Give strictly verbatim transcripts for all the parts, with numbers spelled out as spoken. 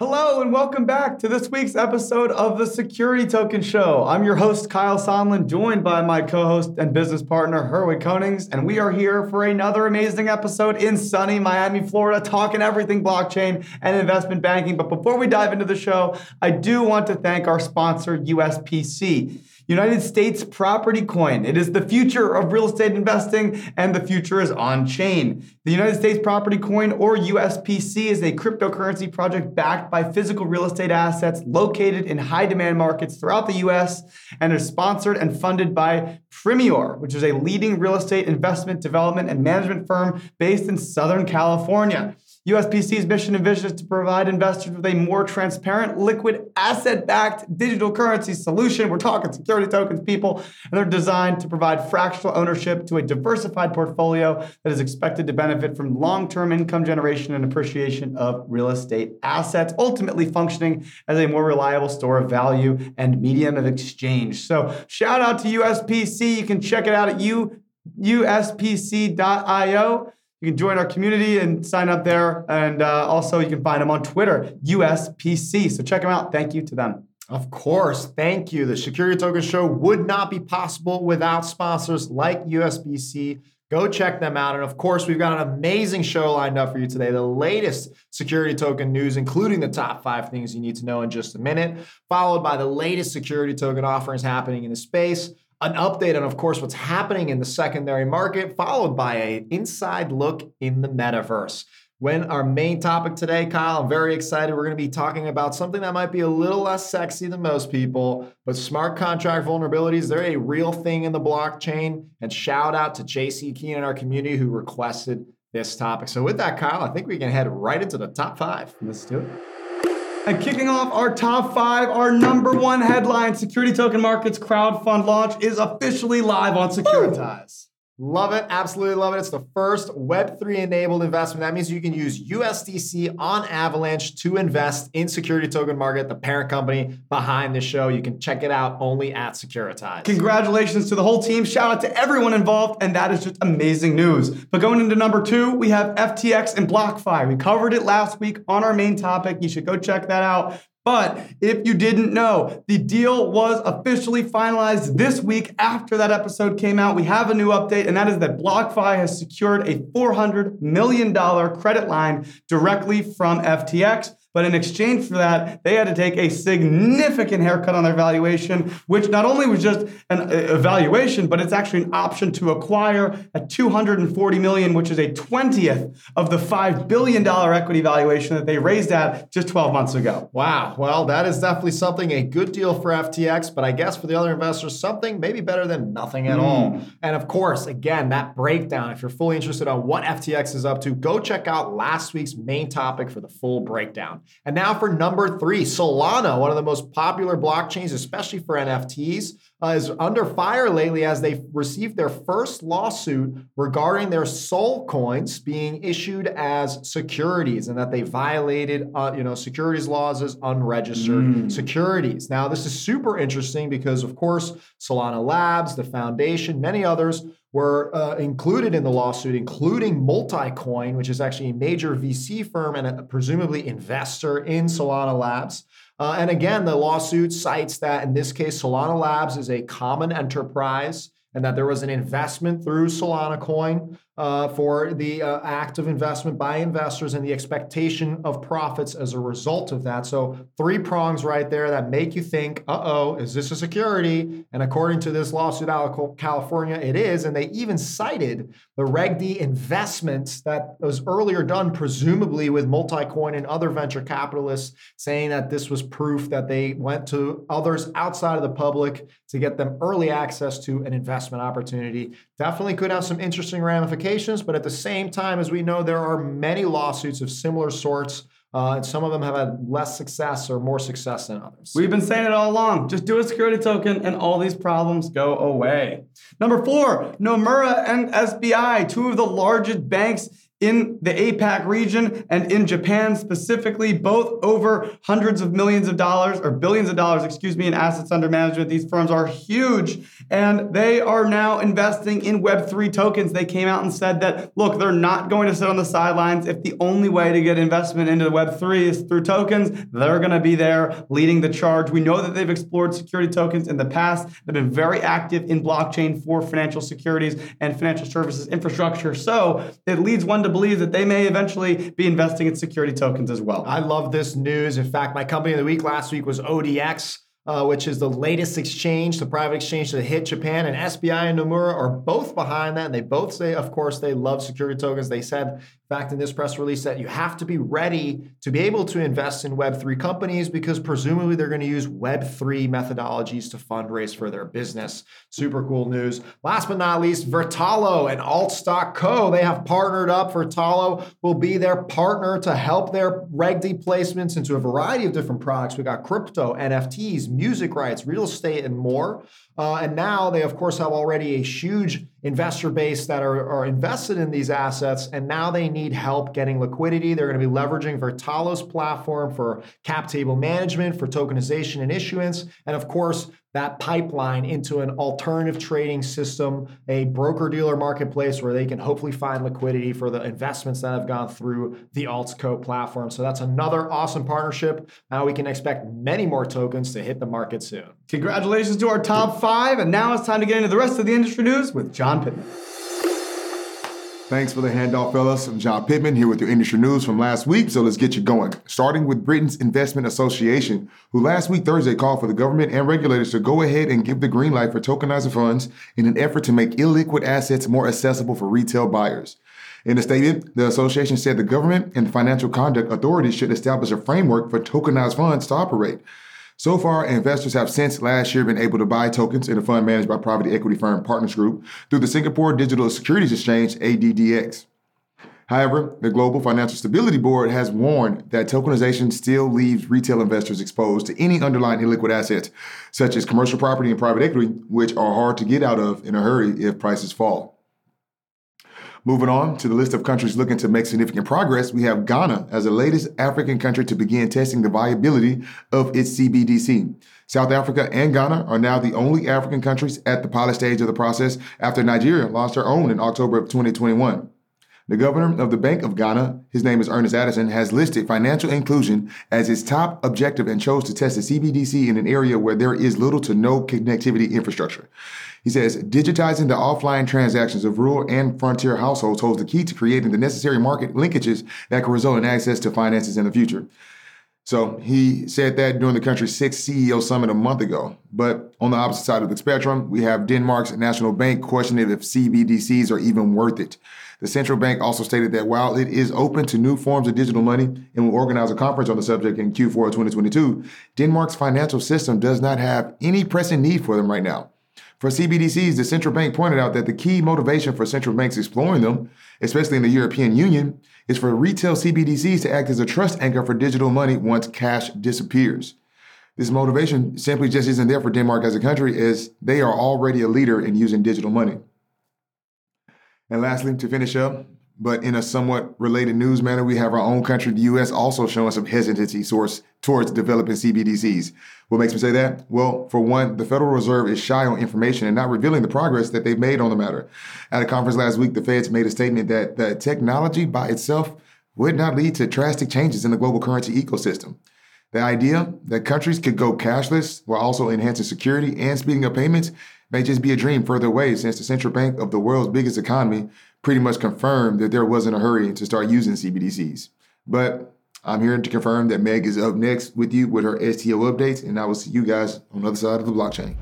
Hello and welcome back to this week's episode of the Security Token Show. I'm your host, Kyle Sonlin, joined by my co-host and business partner, Herwig Konings, and we are here for another amazing episode in sunny Miami, Florida, talking everything blockchain and investment banking. But before we dive into the show, I do want to thank our sponsor, U S P C. United States Property Coin. It is the future of real estate investing, and the future is on-chain. The United States Property Coin, or U S P C, is a cryptocurrency project backed by physical real estate assets located in high-demand markets throughout the U S and is sponsored and funded by Primior, which is a leading real estate investment development and management firm based in Southern California. U S P C's mission and vision is to provide investors with a more transparent, liquid, asset-backed digital currency solution. We're talking security tokens, people, and they're designed to provide fractional ownership to a diversified portfolio that is expected to benefit from long-term income generation and appreciation of real estate assets, ultimately functioning as a more reliable store of value and medium of exchange. So shout out to U S P C. You can check it out at U S P C dot io. You can join our community and sign up there. And uh, also, you can find them on Twitter, U S P C. So check them out. Thank you to them. Of course. Thank you. The Security Token Show would not be possible without sponsors like U S P C. Go check them out. And of course, we've got an amazing show lined up for you today. The latest security token news, including the top five things you need to know in just a minute, followed by the latest security token offerings happening in the space. An update on, of course, what's happening in the secondary market, followed by an inside look in the metaverse. When our main topic today, Kyle, I'm very excited. We're going to be talking about something that might be a little less sexy than most people, but smart contract vulnerabilities, they're a real thing in the blockchain. And shout out to J C Keen in our community who requested this topic. So with that, Kyle, I think we can head right into the top five. Let's do it. And kicking off our top five, our number one headline, Security Token Market's crowdfund launch is officially live on Securitize. Ooh. Love it. Absolutely love it. It's the first Web three enabled investment. That means you can use U S D C on Avalanche to invest in Security Token Market, the parent company behind the show. You can check it out only at Securitize. Congratulations to the whole team. Shout out to everyone involved. And that is just amazing news. But going into number two, we have F T X and BlockFi. We covered it last week on our main topic. You should go check that out. But if you didn't know, the deal was officially finalized this week after that episode came out. We have a new update, and that is that BlockFi has secured a four hundred million dollars credit line directly from F T X. But in exchange for that, they had to take a significant haircut on their valuation, which not only was just an evaluation, but it's actually an option to acquire at two hundred forty million dollars, which is a twentieth of the five billion dollars equity valuation that they raised at just twelve months ago. Wow. Well, that is definitely something, a good deal for F T X, but I guess for the other investors, something maybe better than nothing at mm. all. And of course, again, that breakdown, if you're fully interested on what F T X is up to, go check out last week's main topic for the full breakdown. And now for number three, Solana, one of the most popular blockchains, especially for N F Ts, uh, is under fire lately as they received their first lawsuit regarding their Sol coins being issued as securities and that they violated uh, you know, securities laws as unregistered mm. securities. Now, this is super interesting because, of course, Solana Labs, the foundation, many others were uh, included in the lawsuit, including Multicoin, which is actually a major V C firm and a presumably investor in Solana Labs. Uh, and again, the lawsuit cites that in this case, Solana Labs is a common enterprise and that there was an investment through Solana Coin uh, for the uh, act of investment by investors and the expectation of profits as a result of that. So three prongs right there that make you think, uh-oh, is this a security? And according to this lawsuit out of California, it is. And they even cited the Reg D investments that was earlier done, presumably with Multicoin and other venture capitalists, saying that this was proof that they went to others outside of the public to get them early access to an investment. investment opportunity. Definitely could have some interesting ramifications, but at the same time, as we know, there are many lawsuits of similar sorts Uh, and some of them have had less success or more success than others. We've been saying it all along. Just do a security token and all these problems go away. Number four, Nomura and S B I, two of the largest banks in the APAC region and in Japan specifically, both over hundreds of millions of dollars or billions of dollars, excuse me, in assets under management. These firms are huge and they are now investing in Web three tokens. They came out and said that, look, they're not going to sit on the sidelines. If the only way to get investment into the Web three is through tokens, they're going to be there leading the charge. We know that they've explored security tokens in the past. They've been very active in blockchain for financial securities and financial services infrastructure. So it leads one to believe that they may eventually be investing in security tokens as well. I love this news. In fact, my company of the week last week was O D X, uh, which is the latest exchange, the private exchange that hit Japan. And S B I and Nomura are both behind that. And they both say, of course, they love security tokens. They said, in fact, in this press release that you have to be ready to be able to invest in Web three companies because presumably they're going to use Web three methodologies to fundraise for their business. Super cool news. Last but not least, Vertalo and Altstock Co. They have partnered up. Vertalo will be their partner to help their Reg D placements into a variety of different products. We got crypto, N F Ts, music rights, real estate, and more. Uh, and now they, of course, have already a huge investor base that are, are invested in these assets. And now they need help getting liquidity. They're going to be leveraging Vertalo's platform for cap table management, for tokenization and issuance. And of course, that pipeline into an alternative trading system, a broker-dealer marketplace where they can hopefully find liquidity for the investments that have gone through the Altco platform. So that's another awesome partnership. Now we can expect many more tokens to hit the market soon. Congratulations to our top five. And now it's time to get into the rest of the industry news with John Pittman. Thanks for the handoff, fellas. I'm John Pittman here with your industry news from last week, so let's get you going. Starting with Britain's Investment Association, who last week Thursday called for the government and regulators to go ahead and give the green light for tokenizing funds in an effort to make illiquid assets more accessible for retail buyers. In a statement, the association said the government and financial conduct authorities should establish a framework for tokenized funds to operate. So far, investors have since last year been able to buy tokens in a fund managed by private equity firm Partners Group through the Singapore Digital Securities Exchange, A D D X. However, the Global Financial Stability Board has warned that tokenization still leaves retail investors exposed to any underlying illiquid assets, such as commercial property and private equity, which are hard to get out of in a hurry if prices fall. Moving on to the list of countries looking to make significant progress, we have Ghana as the latest African country to begin testing the viability of its C B D C. South Africa and Ghana are now the only African countries at the pilot stage of the process after Nigeria launched her own in October of twenty twenty-one. The governor of the Bank of Ghana, his name is Ernest Addison, has listed financial inclusion as his top objective and chose to test the C B D C in an area where there is little to no connectivity infrastructure. He says, digitizing the offline transactions of rural and frontier households holds the key to creating the necessary market linkages that can result in access to finances in the future. So he said that during the country's sixth C E O summit a month ago. But on the opposite side of the spectrum, we have Denmark's National Bank questioning if C B D Cs are even worth it. The central bank also stated that while it is open to new forms of digital money and will organize a conference on the subject in Q four of twenty twenty-two, Denmark's financial system does not have any pressing need for them right now. For C B D Cs, the central bank pointed out that the key motivation for central banks exploring them, especially in the European Union, is for retail C B D Cs to act as a trust anchor for digital money once cash disappears. This motivation simply just isn't there for Denmark as a country, as they are already a leader in using digital money. And lastly, to finish up, but in a somewhat related news manner, we have our own country, the U S, also showing some hesitancy towards developing C B D Cs. What makes me say that? Well, for one, the Federal Reserve is shy on information and not revealing the progress that they've made on the matter. At a conference last week, the Feds made a statement that the technology by itself would not lead to drastic changes in the global currency ecosystem. The idea that countries could go cashless while also enhancing security and speeding up payments may just be a dream further away, since the central bank of the world's biggest economy pretty much confirmed that there wasn't a hurry to start using C B D Cs. But I'm here to confirm that Meg is up next with you with her S T O updates, and I will see you guys on the other side of the blockchain.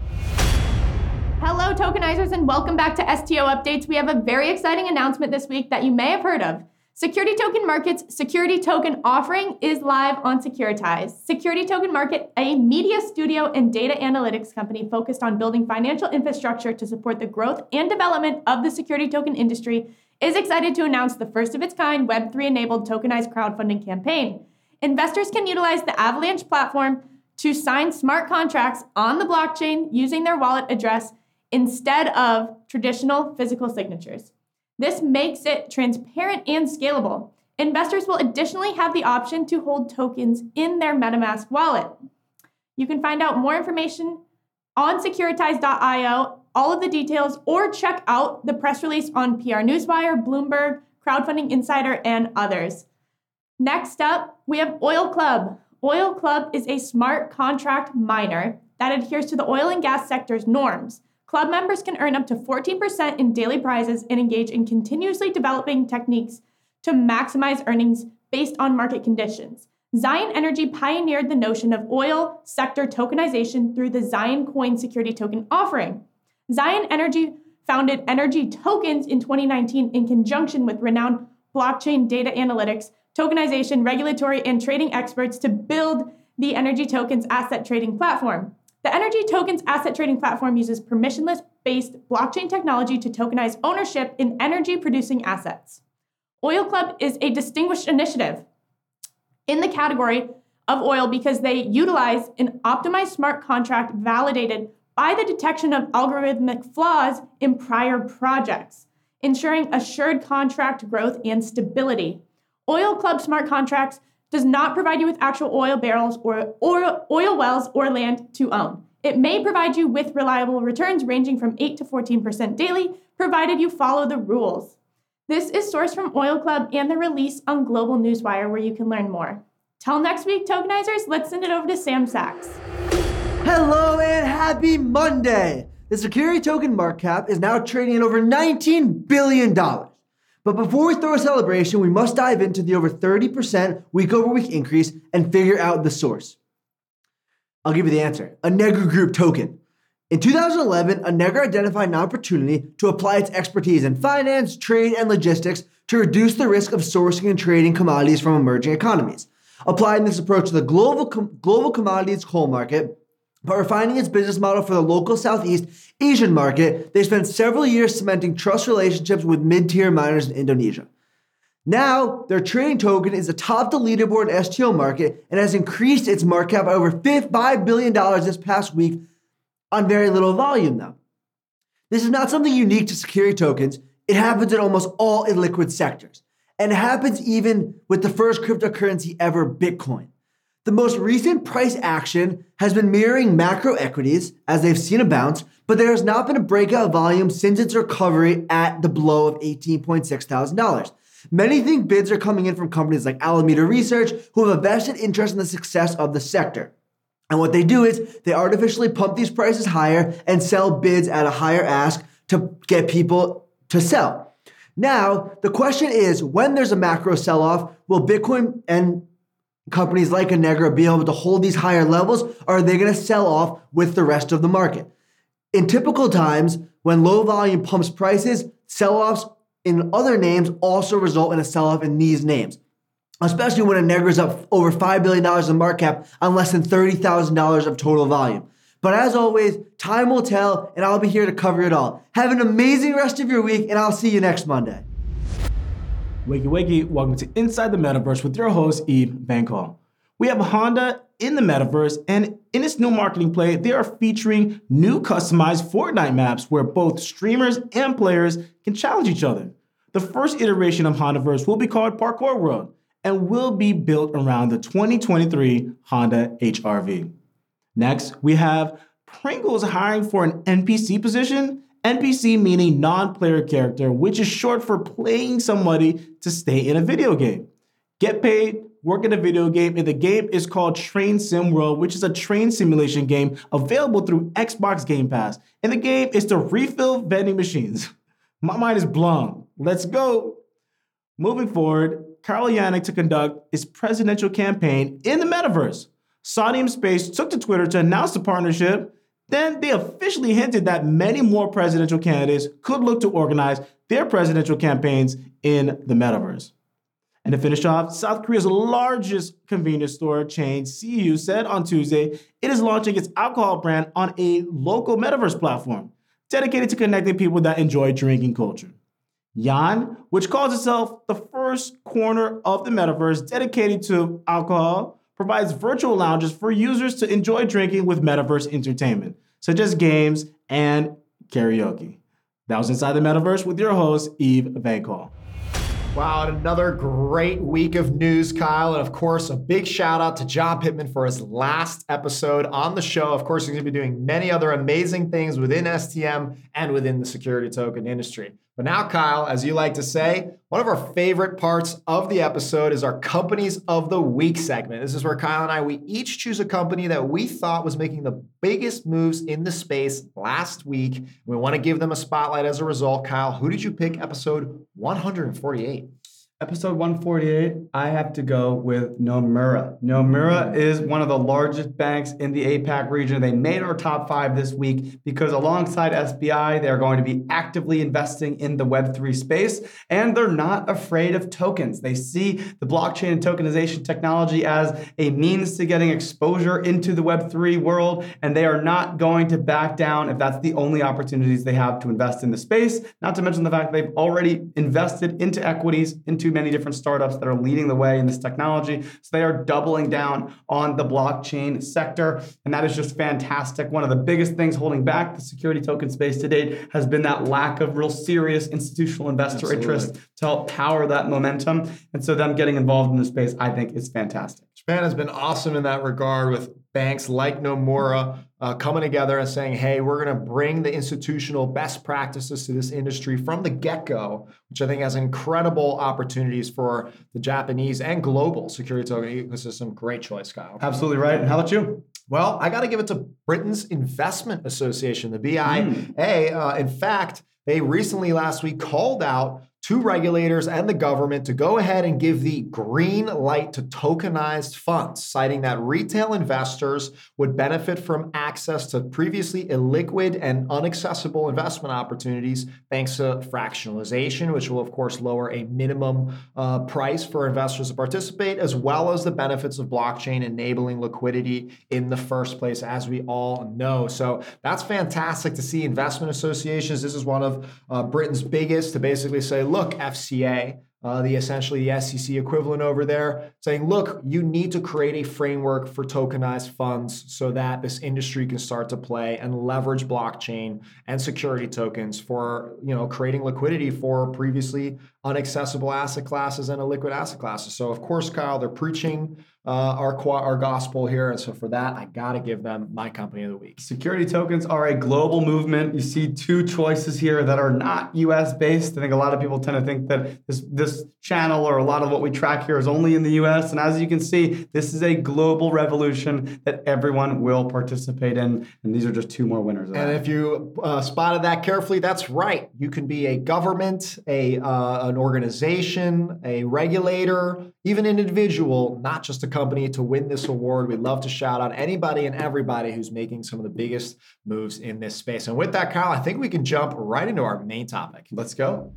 Hello, tokenizers, and welcome back to S T O Updates. We have a very exciting announcement this week that you may have heard of. Security Token Market's Security Token Offering is live on Securitize. Security Token Market, a media studio and data analytics company focused on building financial infrastructure to support the growth and development of the security token industry, is excited to announce the first of its kind Web three enabled tokenized crowdfunding campaign. Investors can utilize the Avalanche platform to sign smart contracts on the blockchain using their wallet address instead of traditional physical signatures. This makes it transparent and scalable. Investors will additionally have the option to hold tokens in their MetaMask wallet. You can find out more information on securitize dot io, all of the details, or check out the press release on P R Newswire, Bloomberg, Crowdfunding Insider, and others. Next up, we have Oil Club. Oil Club is a smart contract miner that adheres to the oil and gas sector's norms. Club members can earn up to fourteen percent in daily prizes and engage in continuously developing techniques to maximize earnings based on market conditions. Zion Energy pioneered the notion of oil sector tokenization through the Zion Coin security token offering. Zion Energy founded Energy Tokens in twenty nineteen in conjunction with renowned blockchain data analytics, tokenization, regulatory, and trading experts to build the Energy Tokens asset trading platform. The Energy Tokens asset trading platform uses permissionless-based blockchain technology to tokenize ownership in energy-producing assets. Oil Club is a distinguished initiative in the category of oil because they utilize an optimized smart contract validated by the detection of algorithmic flaws in prior projects, ensuring assured contract growth and stability. Oil Club smart contracts does not provide you with actual oil barrels or, or oil wells or land to own. It may provide you with reliable returns ranging from eight to fourteen percent daily, provided you follow the rules. This is sourced from Oil Club and the release on Global Newswire, where you can learn more. Till next week, tokenizers, let's send it over to Sam Sachs. Hello and happy Monday. The security token market cap is now trading at over nineteen billion dollars. But before we throw a celebration, we must dive into the over thirty percent week-over-week increase and figure out the source. I'll give you the answer. Enegra Group token. In two thousand eleven, Enegra identified an opportunity to apply its expertise in finance, trade, and logistics to reduce the risk of sourcing and trading commodities from emerging economies. Applying this approach to the global, com- global commodities coal market, but refining its business model for the local Southeast Asian market, they spent several years cementing trust relationships with mid-tier miners in Indonesia. Now, their trading token is atop the leaderboard S T O market and has increased its market cap by over five billion dollars this past week, on very little volume, though. This is not something unique to security tokens. It happens in almost all illiquid sectors. And it happens even with the first cryptocurrency ever, Bitcoin. The most recent price action has been mirroring macro equities, as they've seen a bounce, but there has not been a breakout volume since its recovery at the blow of eighteen thousand six hundred dollars. Many think bids are coming in from companies like Alameda Research, who have a vested interest in the success of the sector. And what they do is they artificially pump these prices higher and sell bids at a higher ask to get people to sell. Now, the question is, when there's a macro sell-off, will Bitcoin and companies like Enegra be able to hold these higher levels, or are they going to sell off with the rest of the market? In typical times, when low volume pumps prices, sell-offs in other names also result in a sell-off in these names, especially when Enegra is up over five billion dollars in market cap on less than thirty thousand dollars of total volume. But as always, time will tell, and I'll be here to cover it all. Have an amazing rest of your week, and I'll see you next Monday. Wakey wakey, welcome to Inside the Metaverse with your host, Eve Bancol. We have Honda in the Metaverse, and in its new marketing play, they are featuring new customized Fortnite maps where both streamers and players can challenge each other. The first iteration of Hondaverse will be called Parkour World, and will be built around the twenty twenty-three Honda H R V. Next, we have Pringles hiring for an N P C position. N P C meaning non-player character, which is short for playing somebody to stay in a video game. Get paid, work in a video game, and the game is called Train Sim World, which is a train simulation game available through Xbox Game Pass. And the game is to refill vending machines. My mind is blown. Let's go. Moving forward, Carl Yannick to conduct his presidential campaign in the metaverse. Sodium Space took to Twitter to announce the partnership. Then they officially hinted that many more presidential candidates could look to organize their presidential campaigns in the metaverse. And to finish off, South Korea's largest convenience store chain, C U, said on Tuesday it is launching its alcohol brand on a local metaverse platform dedicated to connecting people that enjoy drinking culture. Yan, which calls itself the first corner of the metaverse dedicated to alcohol, provides virtual lounges for users to enjoy drinking with metaverse entertainment, such as games and karaoke. That was Inside the Metaverse with your host, Eve Bancol. Wow, another great week of news, Kyle. And of course, a big shout out to John Pittman for his last episode on the show. Of course, he's going to be doing many other amazing things within S T M and within the security token industry. But now, Kyle, as you like to say, one of our favorite parts of the episode is our Companies of the Week segment. This is where Kyle and I, we each choose a company that we thought was making the biggest moves in the space last week. We want to give them a spotlight as a result. Kyle, who did you pick episode one forty-eight? Episode one forty-eight, I have to go with Nomura. Nomura is one of the largest banks in the APAC region. They made our top five this week because alongside S B I, they're going to be actively investing in the Web three space, and they're not afraid of tokens. They see the blockchain and tokenization technology as a means to getting exposure into the Web three world, and they are not going to back down if that's the only opportunities they have to invest in the space, not to mention the fact that they've already invested into equities, into many different startups that are leading the way in this technology. So they are doubling down on the blockchain sector. And that is just fantastic. One of the biggest things holding back the security token space to date has been that lack of real serious institutional investor Absolutely. interest to help power that momentum. And so them getting involved in the space, I think, is fantastic. Japan has been awesome in that regard with banks like Nomura uh, coming together and saying, hey, we're going to bring the institutional best practices to this industry from the get-go, which I think has incredible opportunities for the Japanese and global security token ecosystem. Great choice, Kyle. Absolutely right. And how about you? Well, I got to give it to Britain's Investment Association, the B I A. Mm. Uh, in fact, they recently last week called out to regulators and the government to go ahead and give the green light to tokenized funds, citing that retail investors would benefit from access to previously illiquid and inaccessible investment opportunities thanks to fractionalization, which will, of course, lower a minimum uh, price for investors to participate, as well as the benefits of blockchain enabling liquidity in the first place, as we all know. So that's fantastic to see investment associations. This is one of uh, Britain's biggest to basically say, look, Look, F C A, uh, the essentially the S E C equivalent over there, saying, look, you need to create a framework for tokenized funds so that this industry can start to play and leverage blockchain and security tokens for, you know, creating liquidity for previously unaccessible asset classes and illiquid asset classes. So, of course, Kyle, they're preaching uh, our our gospel here. And so for that, I got to give them my company of the week. Security tokens are a global movement. You see two choices here that are not U S based. I think a lot of people tend to think that this, this channel or a lot of what we track here is only in the U S. And as you can see, this is a global revolution that everyone will participate in. And these are just two more winners. And if you uh, spotted that carefully, that's right. You can be a government, a uh, an An organization, a regulator, even an individual, not just a company, to win this award. We'd love to shout out anybody and everybody who's making some of the biggest moves in this space. And with that, Kyle, I think we can jump right into our main topic. Let's go.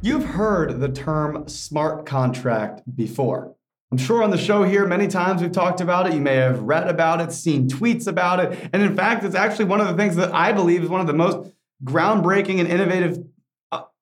You've heard the term smart contract before. I'm sure on the show here, many times we've talked about it. You may have read about it, seen tweets about it. And in fact, it's actually one of the things that I believe is one of the most groundbreaking and innovative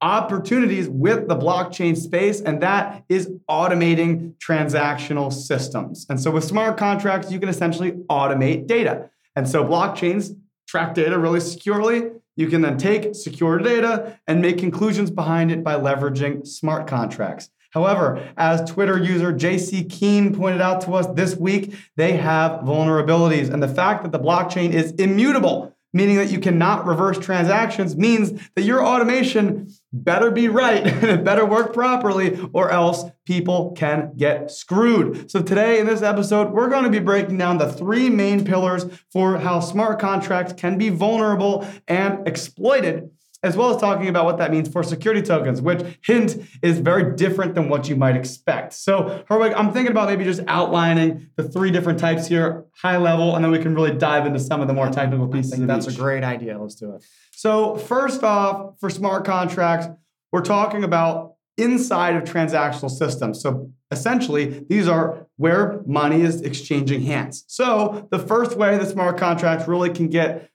opportunities with the blockchain space, and that is automating transactional systems. And so with smart contracts, you can essentially automate data. And so blockchains track data really securely. You can then take secure data and make conclusions behind it by leveraging smart contracts. However, as Twitter user J C Keen pointed out to us this week, they have vulnerabilities. And the fact that the blockchain is immutable, meaning that you cannot reverse transactions, means that your automation better be right and it better work properly, or else people can get screwed. So today in this episode, we're going to be breaking down the three main pillars for how smart contracts can be vulnerable and exploited, as well as talking about what that means for security tokens, which, hint, is very different than what you might expect. So, Herwig, I'm thinking about maybe just outlining the three different types here, high level, and then we can really dive into some of the more technical pieces. I think that's each. a great idea. Let's do it. So, first off, for smart contracts, we're talking about inside of transactional systems. So, essentially, these are where money is exchanging hands. So, the first way the smart contracts really can get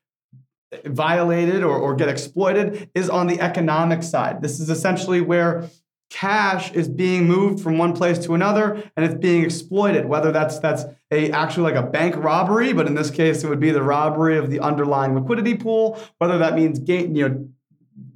violated or, or get exploited is on the economic side. This is essentially where cash is being moved from one place to another and it's being exploited, whether that's that's a actually like a bank robbery, but in this case, it would be the robbery of the underlying liquidity pool, whether that means ga- you know,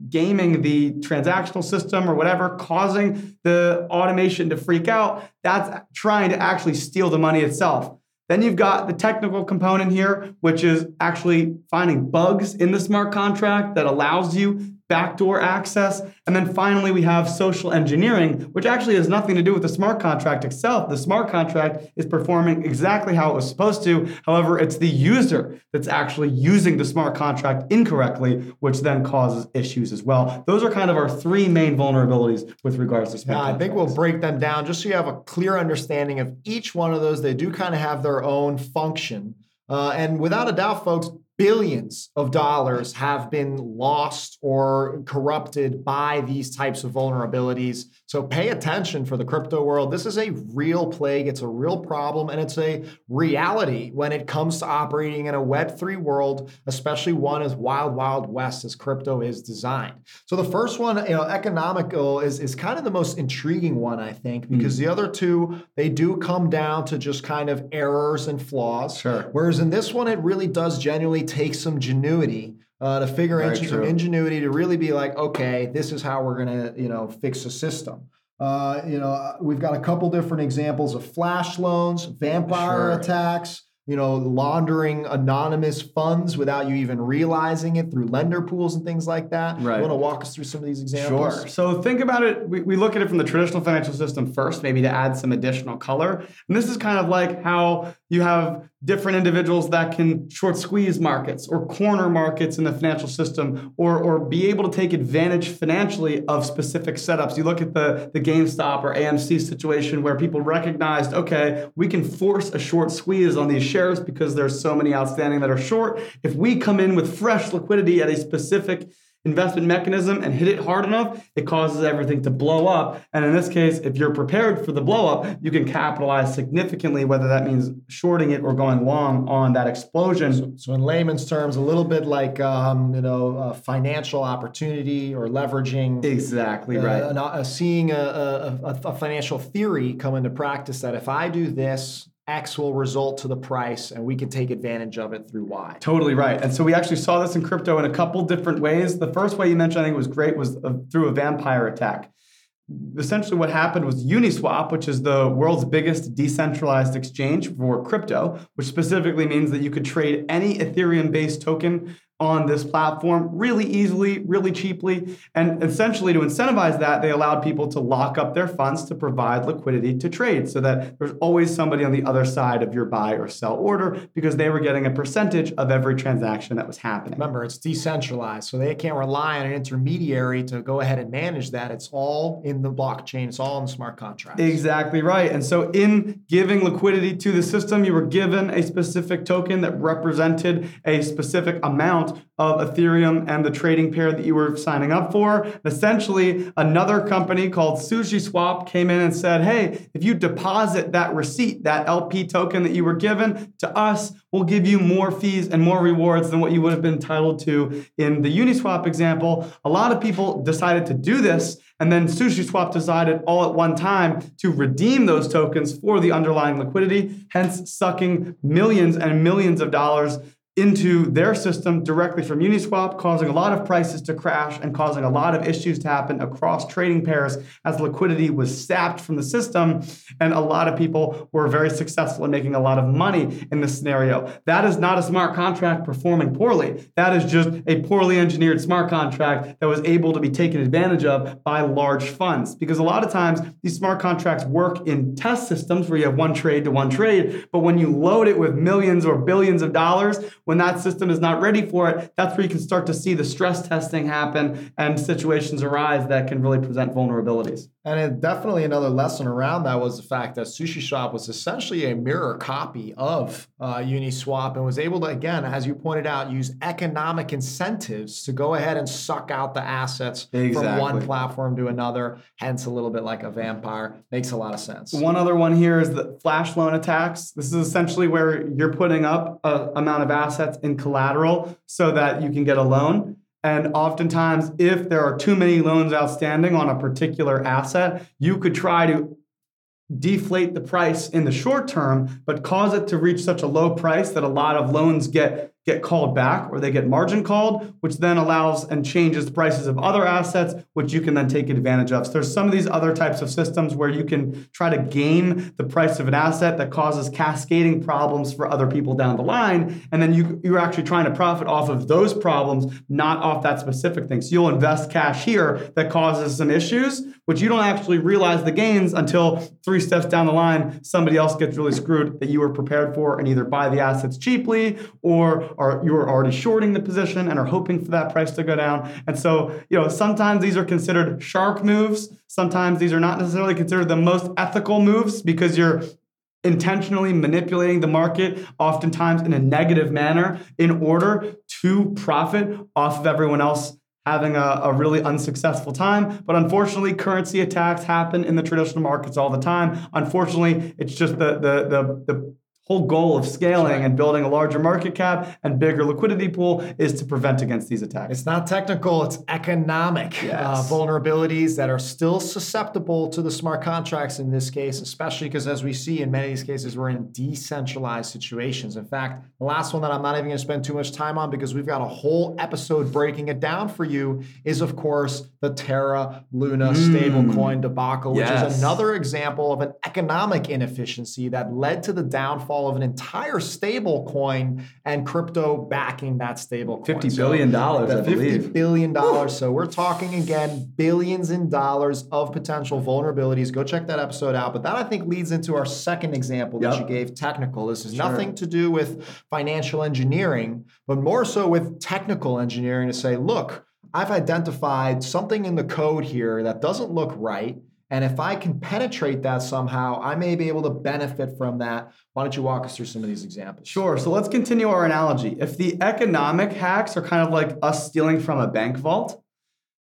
gaming the transactional system or whatever, causing the automation to freak out, that's trying to actually steal the money itself. Then you've got the technical component here, which is actually finding bugs in the smart contract that allows you backdoor access. And then finally, we have social engineering, which actually has nothing to do with the smart contract itself. The smart contract is performing exactly how it was supposed to. However, it's the user that's actually using the smart contract incorrectly, which then causes issues as well. Those are kind of our three main vulnerabilities with regards to smart yeah, contracts. I think we'll break them down just so you have a clear understanding of each one of those. They do kind of have their own function. Uh, and without a doubt, folks, billions of dollars have been lost or corrupted by these types of vulnerabilities. So pay attention for the crypto world. This is a real plague. It's a real problem. And it's a reality when it comes to operating in a Web three world, especially one as wild, wild west as crypto is designed. So the first one, you know, economical is, is kind of the most intriguing one, I think, because mm-hmm. the other two, they do come down to just kind of errors and flaws. Sure. Whereas in this one, it really does genuinely take some ingenuity uh, to figure out some ingenuity to really be like, okay, this is how we're gonna, you know, fix a system. Uh, you know, we've got a couple different examples of flash loans, vampire sure. attacks, you know, laundering anonymous funds without you even realizing it through lender pools and things like that. Right. You want to walk us through some of these examples? Sure. So think about it. We, we look at it from the traditional financial system first, maybe to add some additional color. And this is kind of like how you have different individuals that can short squeeze markets or corner markets in the financial system or, or be able to take advantage financially of specific setups. You look at the, the GameStop or A M C situation where people recognized, okay, we can force a short squeeze on these shares because there's so many outstanding that are short. If we come in with fresh liquidity at a specific investment mechanism and hit it hard enough, it causes everything to blow up. And in this case, if you're prepared for the blow up, you can capitalize significantly, whether that means shorting it or going long on that explosion. So, so in layman's terms, a little bit like um, you know, uh, financial opportunity or leveraging. Exactly uh, right. An, uh, seeing a, a, a financial theory come into practice that if I do this, X will result to the price, and we can take advantage of it through Y. Totally right. And so we actually saw this in crypto in a couple different ways. The first way you mentioned, I think was great, was through a vampire attack. Essentially what happened was Uniswap, which is the world's biggest decentralized exchange for crypto, which specifically means that you could trade any Ethereum-based token on this platform really easily, really cheaply. And essentially to incentivize that, they allowed people to lock up their funds to provide liquidity to trade so that there's always somebody on the other side of your buy or sell order because they were getting a percentage of every transaction that was happening. Remember, it's decentralized, so they can't rely on an intermediary to go ahead and manage that. It's all in the blockchain. It's all in smart contracts. Exactly right. And so in giving liquidity to the system, you were given a specific token that represented a specific amount of Ethereum and the trading pair that you were signing up for. Essentially, another company called SushiSwap came in and said, hey, if you deposit that receipt, that L P token that you were given to us, we'll give you more fees and more rewards than what you would have been entitled to in the Uniswap example. A lot of people decided to do this, and then SushiSwap decided all at one time to redeem those tokens for the underlying liquidity, hence sucking millions and millions of dollars into their system directly from Uniswap, causing a lot of prices to crash and causing a lot of issues to happen across trading pairs as liquidity was sapped from the system. And a lot of people were very successful in making a lot of money in this scenario. That is not a smart contract performing poorly. That is just a poorly engineered smart contract that was able to be taken advantage of by large funds. Because a lot of times these smart contracts work in test systems where you have one trade to one trade, but when you load it with millions or billions of dollars, when that system is not ready for it, that's where you can start to see the stress testing happen and situations arise that can really present vulnerabilities. And it, definitely another lesson around that was the fact that SushiSwap was essentially a mirror copy of uh, Uniswap and was able to, again, as you pointed out, use economic incentives to go ahead and suck out the assets exactly. from one platform to another, hence a little bit like a vampire. Makes a lot of sense. One other one here is the flash loan attacks. This is essentially where you're putting up an amount of assets assets in collateral so that you can get a loan. And oftentimes, if there are too many loans outstanding on a particular asset, you could try to deflate the price in the short term, but cause it to reach such a low price that a lot of loans get get called back, or they get margin called, which then allows and changes the prices of other assets, which you can then take advantage of. So there's some of these other types of systems where you can try to game the price of an asset that causes cascading problems for other people down the line. And then you, you're actually trying to profit off of those problems, not off that specific thing. So you'll invest cash here that causes some issues, which you don't actually realize the gains until three steps down the line, somebody else gets really screwed that you were prepared for and either buy the assets cheaply or Are, you are already shorting the position and are hoping for that price to go down. And so, you know, sometimes these are considered shark moves. Sometimes these are not necessarily considered the most ethical moves because you're intentionally manipulating the market, oftentimes in a negative manner, in order to profit off of everyone else having a, a really unsuccessful time. But unfortunately, currency attacks happen in the traditional markets all the time. Unfortunately, it's just the the the the whole goal of scaling and building a larger market cap and bigger liquidity pool is to prevent against these attacks. It's not technical, it's economic yes. uh, vulnerabilities that are still susceptible to the smart contracts in this case, especially because as we see in many of these cases, we're in decentralized situations. In fact, the last one that I'm not even gonna spend too much time on because we've got a whole episode breaking it down for you is of course the Terra Luna mm. stablecoin debacle, which yes. is another example of an economic inefficiency that led to the downfall of an entire stable coin and crypto backing that stable coin. fifty billion dollars, so I believe. fifty billion dollars. So we're talking again, billions in dollars of potential vulnerabilities. Go check that episode out. But that I think leads into our second example yep. that you gave, technical. This is sure. nothing to do with financial engineering, but more so with technical engineering to say, look, I've identified something in the code here that doesn't look right. And if I can penetrate that somehow, I may be able to benefit from that. Why don't you walk us through some of these examples? Sure. So let's continue our analogy. If the economic hacks are kind of like us stealing from a bank vault,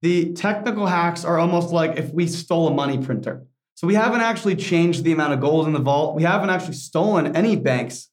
the technical hacks are almost like if we stole a money printer. So we haven't actually changed the amount of gold in the vault. We haven't actually stolen any bank's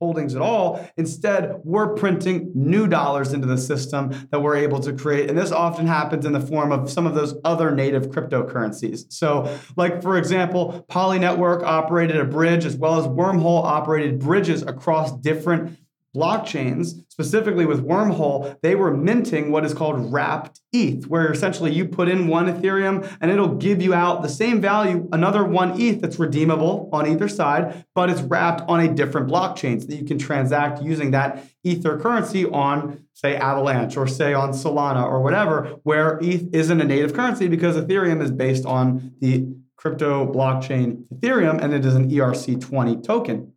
holdings at all. Instead, we're printing new dollars into the system that we're able to create. And this often happens in the form of some of those other native cryptocurrencies. So like, for example, Poly Network operated a bridge as well as Wormhole operated bridges across different blockchains. Specifically with Wormhole, they were minting what is called wrapped E T H, where essentially you put in one Ethereum and it'll give you out the same value, another one E T H that's redeemable on either side, but it's wrapped on a different blockchain so that you can transact using that Ether currency on, say, Avalanche or say on Solana or whatever, where E T H isn't a native currency because Ethereum is based on the crypto blockchain Ethereum and it is an E R C twenty token.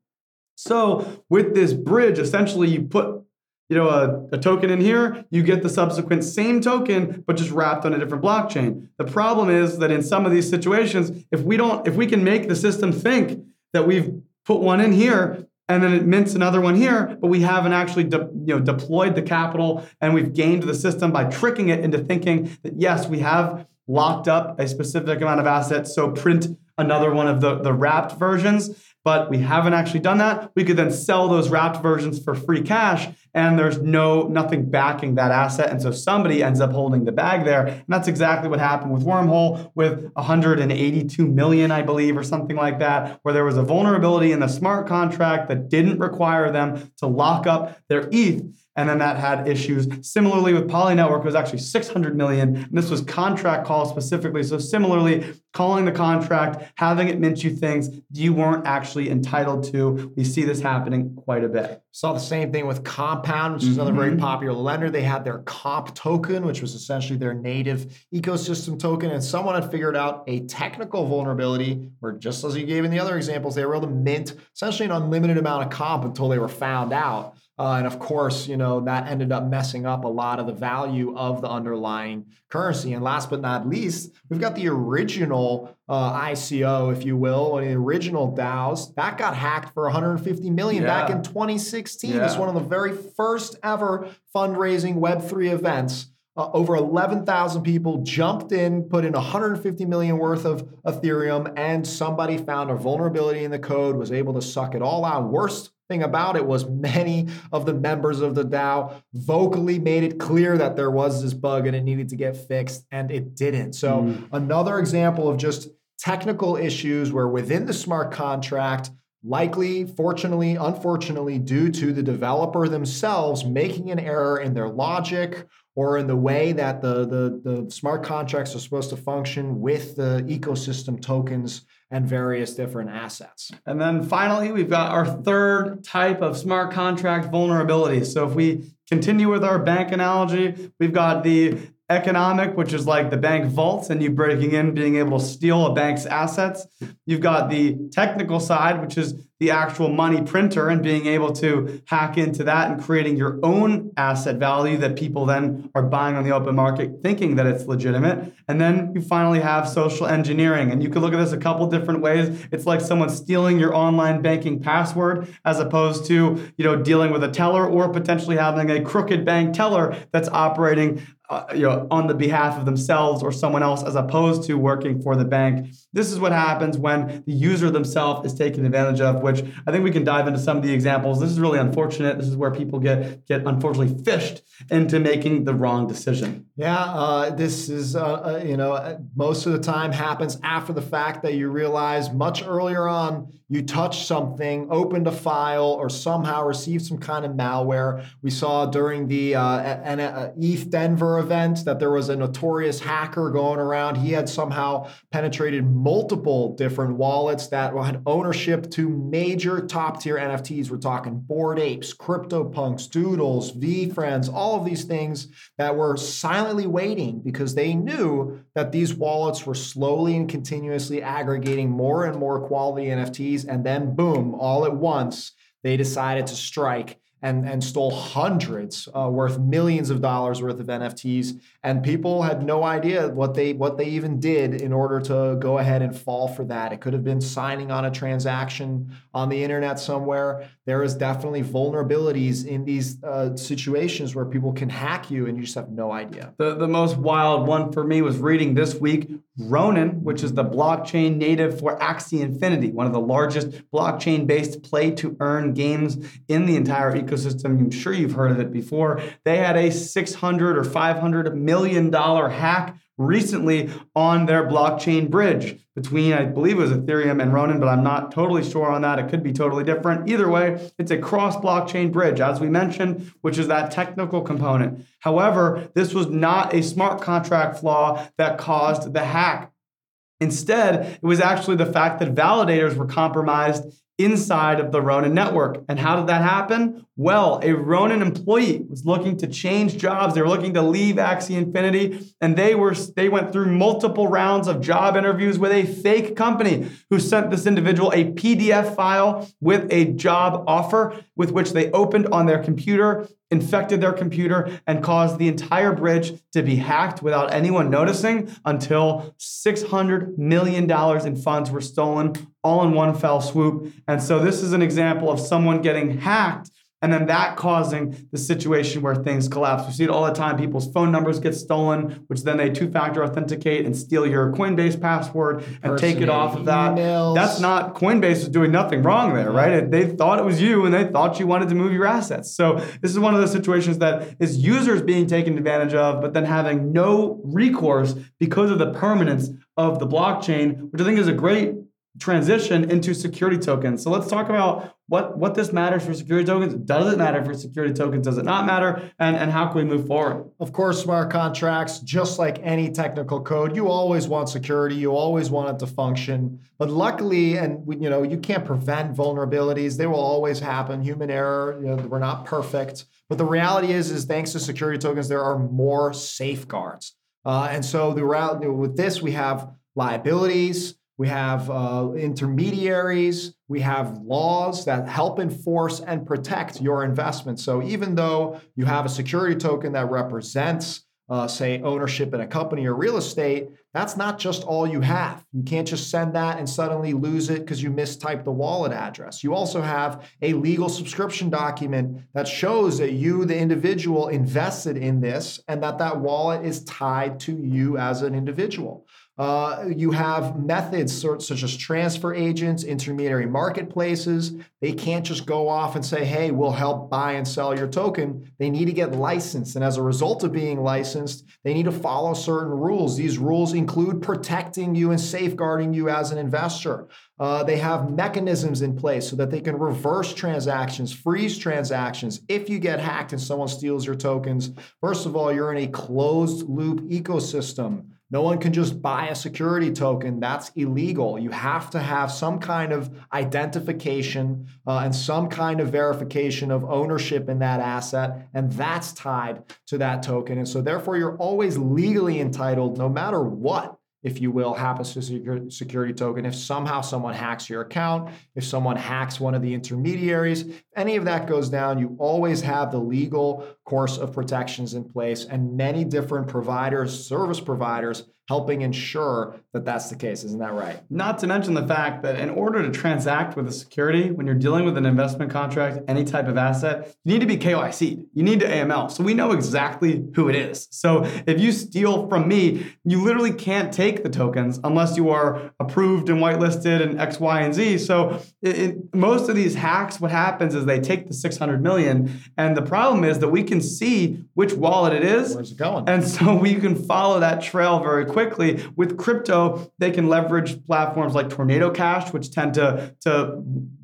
So with this bridge, essentially you put you know, a, a token in here, you get the subsequent same token, but just wrapped on a different blockchain. The problem is that in some of these situations, if we don't, if we can make the system think that we've put one in here and then it mints another one here, but we haven't actually de- you know, deployed the capital and we've gamed the system by tricking it into thinking that, yes, we have locked up a specific amount of assets, so print another one of the, the wrapped versions, but we haven't actually done that. We could then sell those wrapped versions for free cash, and there's no nothing backing that asset. And so somebody ends up holding the bag there. And that's exactly what happened with Wormhole with one hundred eighty-two million, I believe, or something like that, where there was a vulnerability in the smart contract that didn't require them to lock up their E T H. And then that had issues. Similarly with Poly Network, it was actually six hundred million. And this was contract call specifically. So similarly, calling the contract, having it mint you things you weren't actually entitled to. We see this happening quite a bit. Saw the same thing with Compound, which is mm-hmm. another very popular lender. They had their COMP token, which was essentially their native ecosystem token. And someone had figured out a technical vulnerability where, just as you gave in the other examples, they were able to mint essentially an unlimited amount of COMP until they were found out. Uh, and of course, you know, that ended up messing up a lot of the value of the underlying currency. And last but not least, we've got the original uh, I C O, if you will, or the original DAOs. That got hacked for one hundred fifty million dollars yeah. back in twenty sixteen. Yeah. It's one of the very first ever fundraising Web three events. Uh, over eleven thousand people jumped in, put in one hundred fifty million worth of Ethereum, and somebody found a vulnerability in the code, was able to suck it all out. Worst thing about it was many of the members of the DAO vocally made it clear that there was this bug and it needed to get fixed, and it didn't. So mm. another example of just technical issues where within the smart contract, likely, fortunately, unfortunately, due to the developer themselves making an error in their logic or in the way that the, the, the smart contracts are supposed to function with the ecosystem tokens and various different assets. And then finally, we've got our third type of smart contract vulnerability. So if we continue with our bank analogy, we've got the economic, which is like the bank vaults and you breaking in, being able to steal a bank's assets. You've got the technical side, which is the actual money printer and being able to hack into that and creating your own asset value that people then are buying on the open market thinking that it's legitimate. And then you finally have social engineering. And you can look at this a couple different ways. It's like someone stealing your online banking password as opposed to, you know, dealing with a teller or potentially having a crooked bank teller that's operating uh, you know, on the behalf of themselves or someone else as opposed to working for the bank. This is what happens when the user themselves is taken advantage of, which I think we can dive into some of the examples. This is really unfortunate. This is where people get, get unfortunately fished into making the wrong decision. Yeah, uh, this is, uh, uh, you know, most of the time happens after the fact that you realize much earlier on, you touched something, opened a file, or somehow received some kind of malware. We saw during the uh, an, uh, E T H Denver event that there was a notorious hacker going around. He had somehow penetrated multiple different wallets that had ownership to major top-tier N F Ts. We're talking Bored Apes, CryptoPunks, Doodles, V-Friends, all of these things that were silently waiting because they knew that these wallets were slowly and continuously aggregating more and more quality N F Ts. And then boom, all at once, they decided to strike and, and stole hundreds uh, worth millions of dollars worth of N F Ts. And people had no idea what they what they even did in order to go ahead and fall for that. It could have been signing on a transaction on the internet somewhere. There is definitely vulnerabilities in these uh, situations where people can hack you and you just have no idea. The, the most wild one for me was reading this week, Ronin, which is the blockchain native for Axie Infinity, one of the largest blockchain-based play-to-earn games in the entire ecosystem. I'm sure you've heard of it before. They had a six hundred or five hundred million dollars hack recently on their blockchain bridge between, I believe it was Ethereum and Ronin, but I'm not totally sure on that. It could be totally different. Either way, it's a cross-blockchain bridge, as we mentioned, which is that technical component. However, this was not a smart contract flaw that caused the hack. Instead, it was actually the fact that validators were compromised inside of the Ronin network. And how did that happen? Well, a Ronin employee was looking to change jobs. They were looking to leave Axie Infinity, and they were they went through multiple rounds of job interviews with a fake company who sent this individual a P D F file with a job offer with which they opened on their computer, infected their computer, and caused the entire bridge to be hacked without anyone noticing until six hundred million dollars in funds were stolen all in one fell swoop. And so this is an example of someone getting hacked and then that causing the situation where things collapse. We see it all the time. People's phone numbers get stolen, which then they two-factor authenticate and steal your Coinbase password and take it off of that. Emails. That's not, Coinbase is doing nothing wrong there, right? They thought it was you and they thought you wanted to move your assets. So this is one of those situations that is users being taken advantage of, but then having no recourse because of the permanence of the blockchain, which I think is a great transition into security tokens. So let's talk about what, what this matters for security tokens. Does it matter for security tokens? Does it not matter? And, and how can we move forward? Of course, smart contracts, just like any technical code, you always want security. You always want it to function. But luckily, and we, you know, you can't prevent vulnerabilities. They will always happen. Human error, you know, we're not perfect. But the reality is, is thanks to security tokens, there are more safeguards. Uh, and so the, with this, we have liabilities, we have uh, intermediaries, we have laws that help enforce and protect your investment. So even though you have a security token that represents, uh, say, ownership in a company or real estate, that's not just all you have. You can't just send that and suddenly lose it because you mistyped the wallet address. You also have a legal subscription document that shows that you, the individual, invested in this and that that wallet is tied to you as an individual. Uh, you have methods such as transfer agents, intermediary marketplaces. They can't just go off and say, hey, we'll help buy and sell your token. They need to get licensed. And as a result of being licensed, they need to follow certain rules. These rules include protecting you and safeguarding you as an investor. Uh, they have mechanisms in place so that they can reverse transactions, freeze transactions. If you get hacked and someone steals your tokens, first of all, you're in a closed loop ecosystem. No one can just buy a security token. That's illegal. You have to have some kind of identification uh, and some kind of verification of ownership in that asset, and that's tied to that token. And so therefore, you're always legally entitled, no matter what, if you will, happens to security token. If somehow someone hacks your account, if someone hacks one of the intermediaries, any of that goes down, you always have the legal course of protections in place, and many different providers, service providers, helping ensure that that's the case. Isn't that right? Not to mention the fact that in order to transact with a security, when you're dealing with an investment contract, any type of asset, you need to be K Y C'd. You need to A M L. So we know exactly who it is. So if you steal from me, you literally can't take the tokens unless you are approved and whitelisted and X, Y, and Z. So it, it, most of these hacks, what happens is they take the six hundred million. And the problem is that we can see which wallet it is. Where's it going? And so we can follow that trail very quickly. Quickly with crypto, they can leverage platforms like Tornado Cash, which tend to, to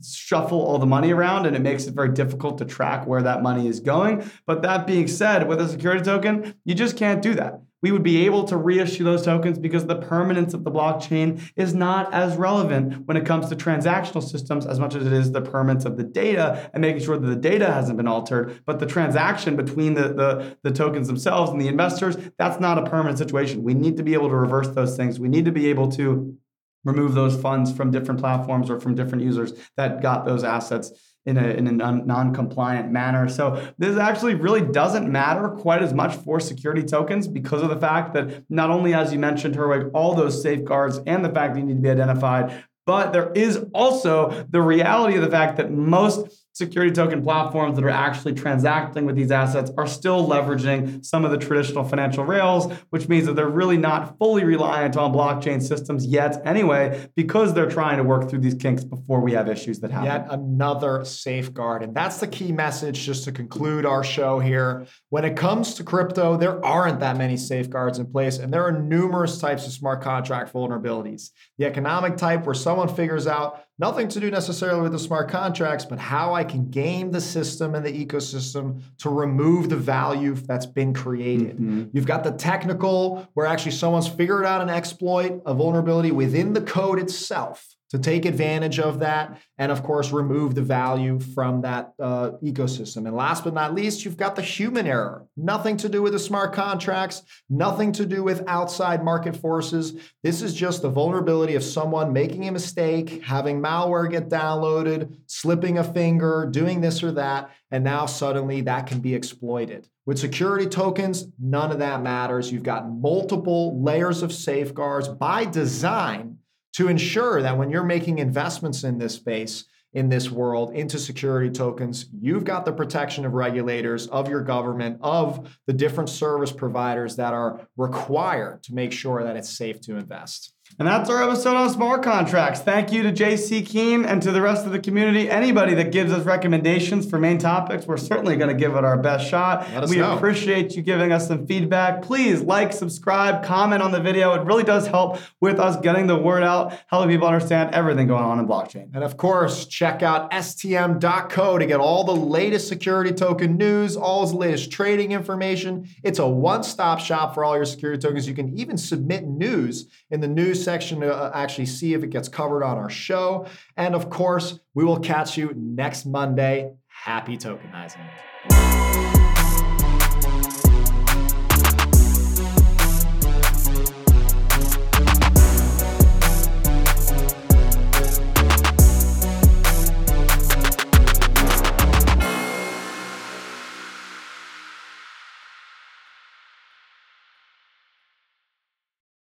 shuffle all the money around, and it makes it very difficult to track where that money is going. But that being said, with a security token, you just can't do that. We would be able to reissue those tokens because the permanence of the blockchain is not as relevant when it comes to transactional systems as much as it is the permanence of the data and making sure that the data hasn't been altered. But the transaction between the, the, the tokens themselves and the investors, that's not a permanent situation. We need to be able to reverse those things. We need to be able to remove those funds from different platforms or from different users that got those assets in a, in a non-compliant manner. So this actually really doesn't matter quite as much for security tokens because of the fact that not only, as you mentioned, Herwig, all those safeguards and the fact that you need to be identified, but there is also the reality of the fact that most security token platforms that are actually transacting with these assets are still leveraging some of the traditional financial rails, which means that they're really not fully reliant on blockchain systems yet anyway, because they're trying to work through these kinks before we have issues that happen. Yet another safeguard. And that's the key message just to conclude our show here. When it comes to crypto, there aren't that many safeguards in place, and there are numerous types of smart contract vulnerabilities. The economic type, where someone figures out nothing to do necessarily with the smart contracts, but how I can game the system and the ecosystem to remove the value that's been created. Mm-hmm. You've got the technical, where actually someone's figured out an exploit, a vulnerability within the code itself to take advantage of that and, of course, remove the value from that uh, ecosystem. And last but not least, you've got the human error. Nothing to do with the smart contracts, nothing to do with outside market forces. This is just the vulnerability of someone making a mistake, having malware get downloaded, slipping a finger, doing this or that, and now suddenly that can be exploited. With security tokens, none of that matters. You've got multiple layers of safeguards by design to ensure that when you're making investments in this space, in this world, into security tokens, you've got the protection of regulators, of your government, of the different service providers that are required to make sure that it's safe to invest. And that's our episode on smart contracts. Thank you to J C Keene and to the rest of the community. Anybody that gives us recommendations for main topics, we're certainly going to give it our best shot. Let us we know. Appreciate you giving us some feedback. Please like, subscribe, comment on the video. It really does help with us getting the word out, helping people understand everything going on in blockchain. And of course, check out S T M dot co to get all the latest security token news, all the latest trading information. It's a one-stop shop for all your security tokens. You can even submit news in the news section to actually see if it gets covered on our show. And of course, we will catch you next Monday. Happy tokenizing.